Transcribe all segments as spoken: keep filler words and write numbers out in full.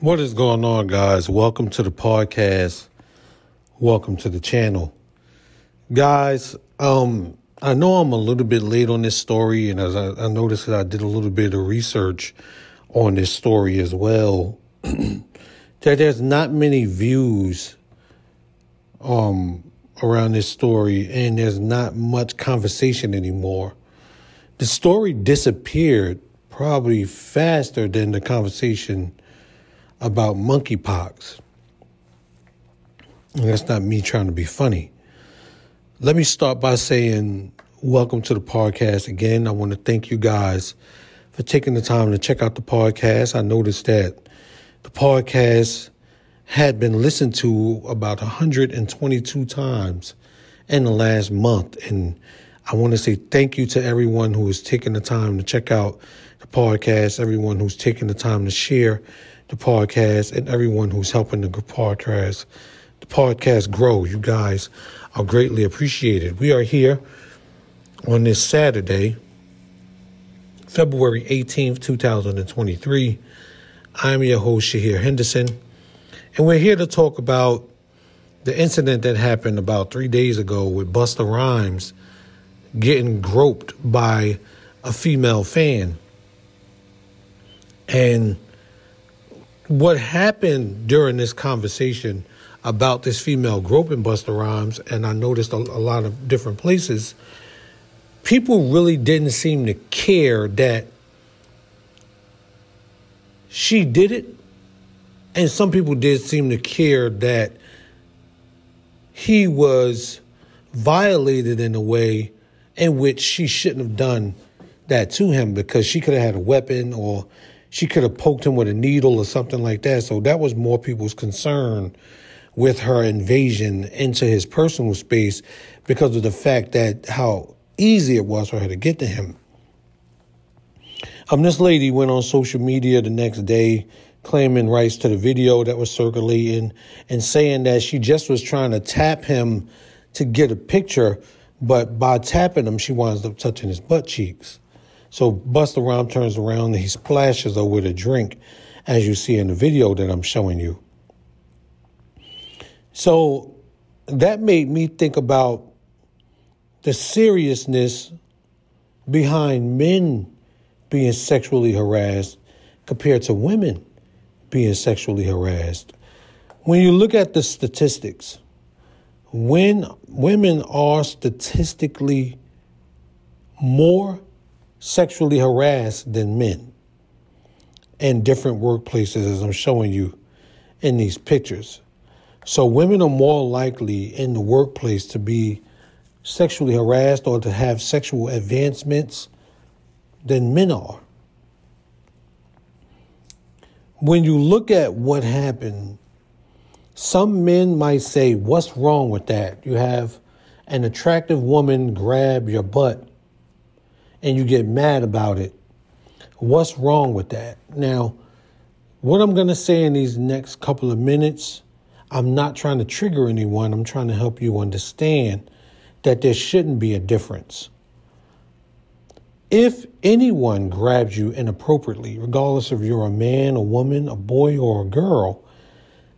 What is going on, guys? Welcome to the podcast. Welcome to the channel. Guys, um, I know I'm a little bit late on this story, and as I, I noticed that I did a little bit of research on this story as well, that there's not many views um, around this story, and there's not much conversation anymore. The story disappeared probably faster than the conversation about monkeypox. And that's not me trying to be funny. Let me start by saying welcome to the podcast again. I want to thank you guys for taking the time to check out the podcast. I noticed that the podcast had been listened to about one hundred twenty-two times in the last month. And I want to say thank you to everyone who is taking the time to check out the podcast, everyone who's taking the time to share the podcast, and everyone who's helping the podcast, the podcast grow. You guys are greatly appreciated. We are here on this Saturday, February eighteenth, twenty twenty-three. I'm your host, Shahir Henderson, and we're here to talk about the incident that happened about three days ago with Busta Rhymes getting groped by a female fan. And what happened during this conversation about this female groping Busta Rhymes, and I noticed a, a lot of different places, people really didn't seem to care that she did it, and some people did seem to care that he was violated in a way in which she shouldn't have done that to him, because she could have had a weapon or she could have poked him with a needle or something like that. So that was more people's concern with her invasion into his personal space, because of the fact that how easy it was for her to get to him. Um, this lady went on social media the next day claiming rights to the video that was circulating and saying that she just was trying to tap him to get a picture, but by tapping him, she winds up touching his butt cheeks. So Busta Rhymes turns around and he splashes her with a drink, as you see in the video that I'm showing you. So that made me think about the seriousness behind men being sexually harassed compared to women being sexually harassed. When you look at the statistics, when women are statistically more sexually harassed than men in different workplaces, as I'm showing you in these pictures. So women are more likely in the workplace to be sexually harassed or to have sexual advancements than men are. When you look at what happened, some men might say, what's wrong with that? You have an attractive woman grab your butt and you get mad about it. What's wrong with that? Now, what I'm going to say in these next couple of minutes, I'm not trying to trigger anyone. I'm trying to help you understand that there shouldn't be a difference. If anyone grabs you inappropriately, regardless if you're a man, a woman, a boy, or a girl,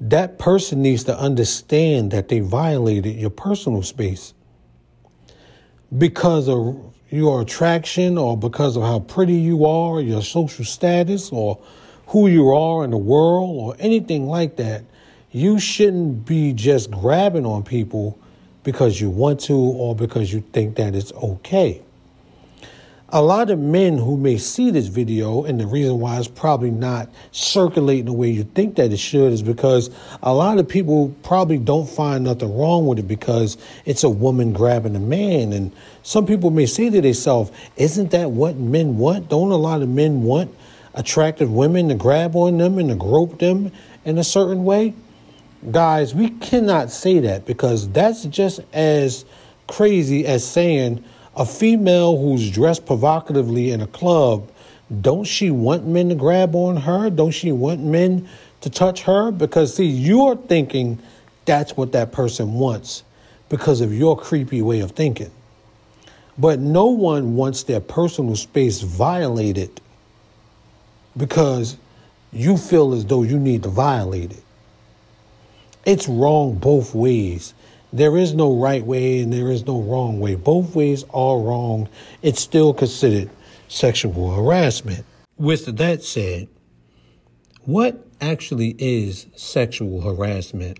that person needs to understand that they violated your personal space because of your attraction, or because of how pretty you are, your social status, or who you are in the world, or anything like that. You shouldn't be just grabbing on people because you want to or because you think that it's okay. A lot of men who may see this video, and the reason why it's probably not circulating the way you think that it should, is because a lot of people probably don't find nothing wrong with it because it's a woman grabbing a man. And some people may say to themselves, isn't that what men want? Don't a lot of men want attractive women to grab on them and to grope them in a certain way? Guys, we cannot say that, because that's just as crazy as saying a female who's dressed provocatively in a club, don't she want men to grab on her? Don't she want men to touch her? Because, see, you're thinking that's what that person wants because of your creepy way of thinking. But no one wants their personal space violated because you feel as though you need to violate it. It's wrong both ways. There is no right way and there is no wrong way. Both ways are wrong. It's still considered sexual harassment. With that said, what actually is sexual harassment?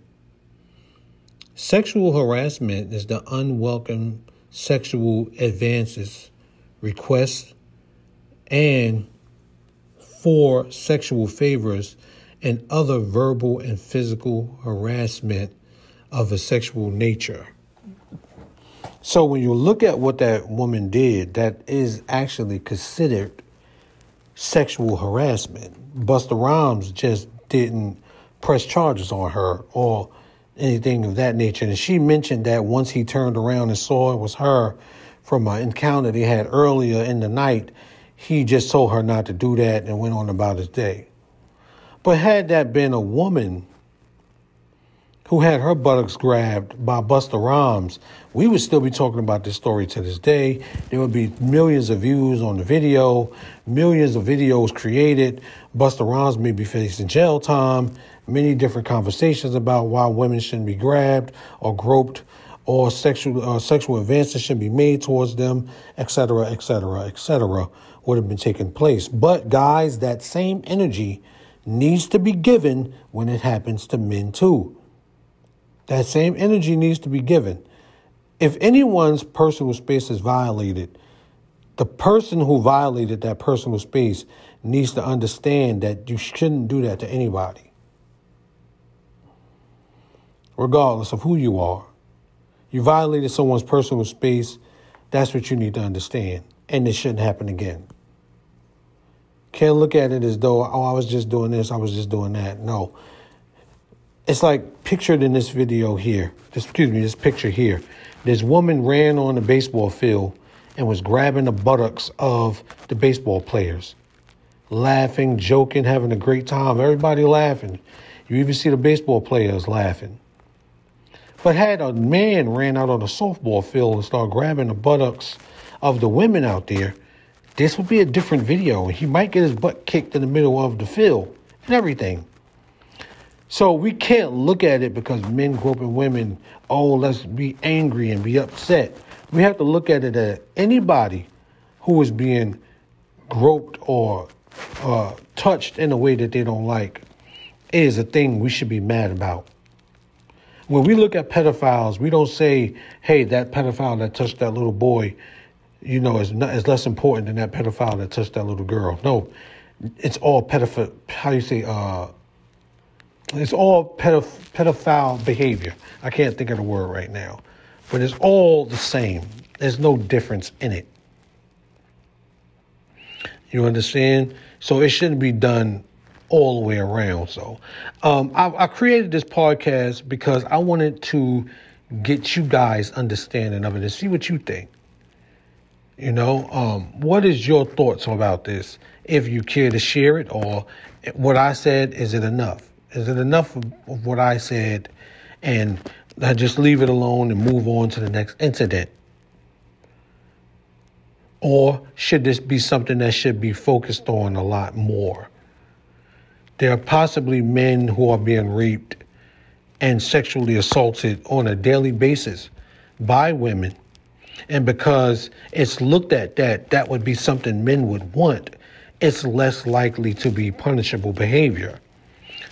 Sexual harassment is the unwelcome sexual advances, requests, and for sexual favors and other verbal and physical harassment of a sexual nature. So when you look at what that woman did, that is actually considered sexual harassment. Busta Rhymes just didn't press charges on her or anything of that nature. And she mentioned that once he turned around and saw it was her from an encounter they had earlier in the night, he just told her not to do that and went on about his day. But had that been a woman who had her buttocks grabbed by Busta Rhymes, we would still be talking about this story to this day. There would be millions of views on the video, millions of videos created. Busta Rhymes may be facing jail time, many different conversations about why women shouldn't be grabbed or groped or sexual uh, sexual advances should be made towards them, et cetera, et cetera, et cetera, would have been taking place. But guys, that same energy needs to be given when it happens to men too. That same energy needs to be given. If anyone's personal space is violated, the person who violated that personal space needs to understand that you shouldn't do that to anybody, regardless of who you are. You violated someone's personal space. That's what you need to understand. And it shouldn't happen again. Can't look at it as though, oh, I was just doing this, I was just doing that. No. It's like pictured in this video here. This, excuse me, this picture here. This woman ran on the baseball field and was grabbing the buttocks of the baseball players. Laughing, joking, having a great time. Everybody laughing. You even see the baseball players laughing. But had a man ran out on the softball field and started grabbing the buttocks of the women out there, this would be a different video. He might get his butt kicked in the middle of the field and everything. So we can't look at it because men groping women, oh, let's be angry and be upset. We have to look at it as anybody who is being groped or uh, touched in a way that they don't like is a thing we should be mad about. When we look at pedophiles, we don't say, hey, that pedophile that touched that little boy, you know, is, not, is less important than that pedophile that touched that little girl. No, it's all pedophile, how you say, uh, it's all pedoph- pedophile behavior. I can't think of the word right now, but it's all the same. There's no difference in it. You understand? So it shouldn't be done all the way around. So um, I, I created this podcast because I wanted to get you guys understanding of it and see what you think. You know, um, what is your thoughts about this? If you care to share it, or what I said, is it enough? Is it enough of, of what I said? And I just leave it alone and move on to the next incident? Or should this be something that should be focused on a lot more? There are possibly men who are being raped and sexually assaulted on a daily basis by women. And because it's looked at that, that would be something men would want. It's less likely to be punishable behavior.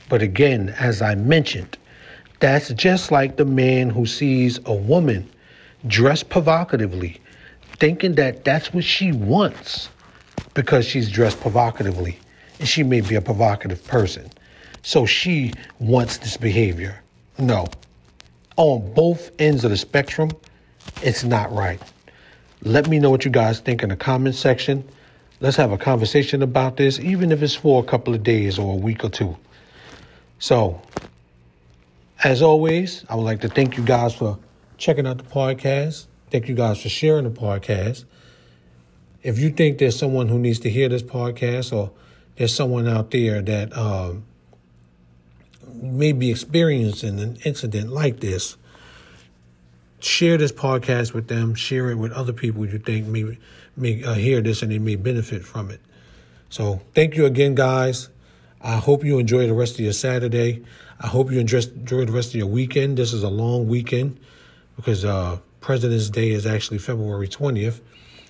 But again, as I mentioned, that's just like the man who sees a woman dressed provocatively, thinking that that's what she wants because she's dressed provocatively. And she may be a provocative person. So she wants this behavior. No. On both ends of the spectrum, it's not right. Let me know what you guys think in the comment section. Let's have a conversation about this, even if it's for a couple of days or a week or two. So, as always, I would like to thank you guys for checking out the podcast. Thank you guys for sharing the podcast. If you think there's someone who needs to hear this podcast, or there's someone out there that um, may be experiencing an incident like this, share this podcast with them. Share it with other people you think may, may uh, hear this and they may benefit from it. So thank you again, guys. I hope you enjoy the rest of your Saturday. I hope you enjoy the rest of your weekend. This is a long weekend because uh, President's Day is actually February twentieth.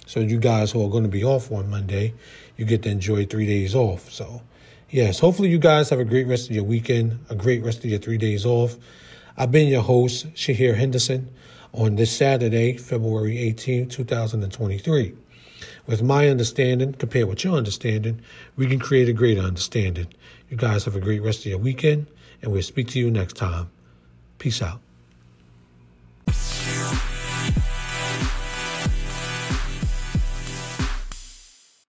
So you guys who are going to be off on Monday, you get to enjoy three days off. So, yes, hopefully you guys have a great rest of your weekend, a great rest of your three days off. I've been your host, Shahir Henderson, on this Saturday, February eighteenth, two thousand twenty-three. With my understanding, compared with your understanding, we can create a greater understanding. You guys have a great rest of your weekend, and we'll speak to you next time. Peace out.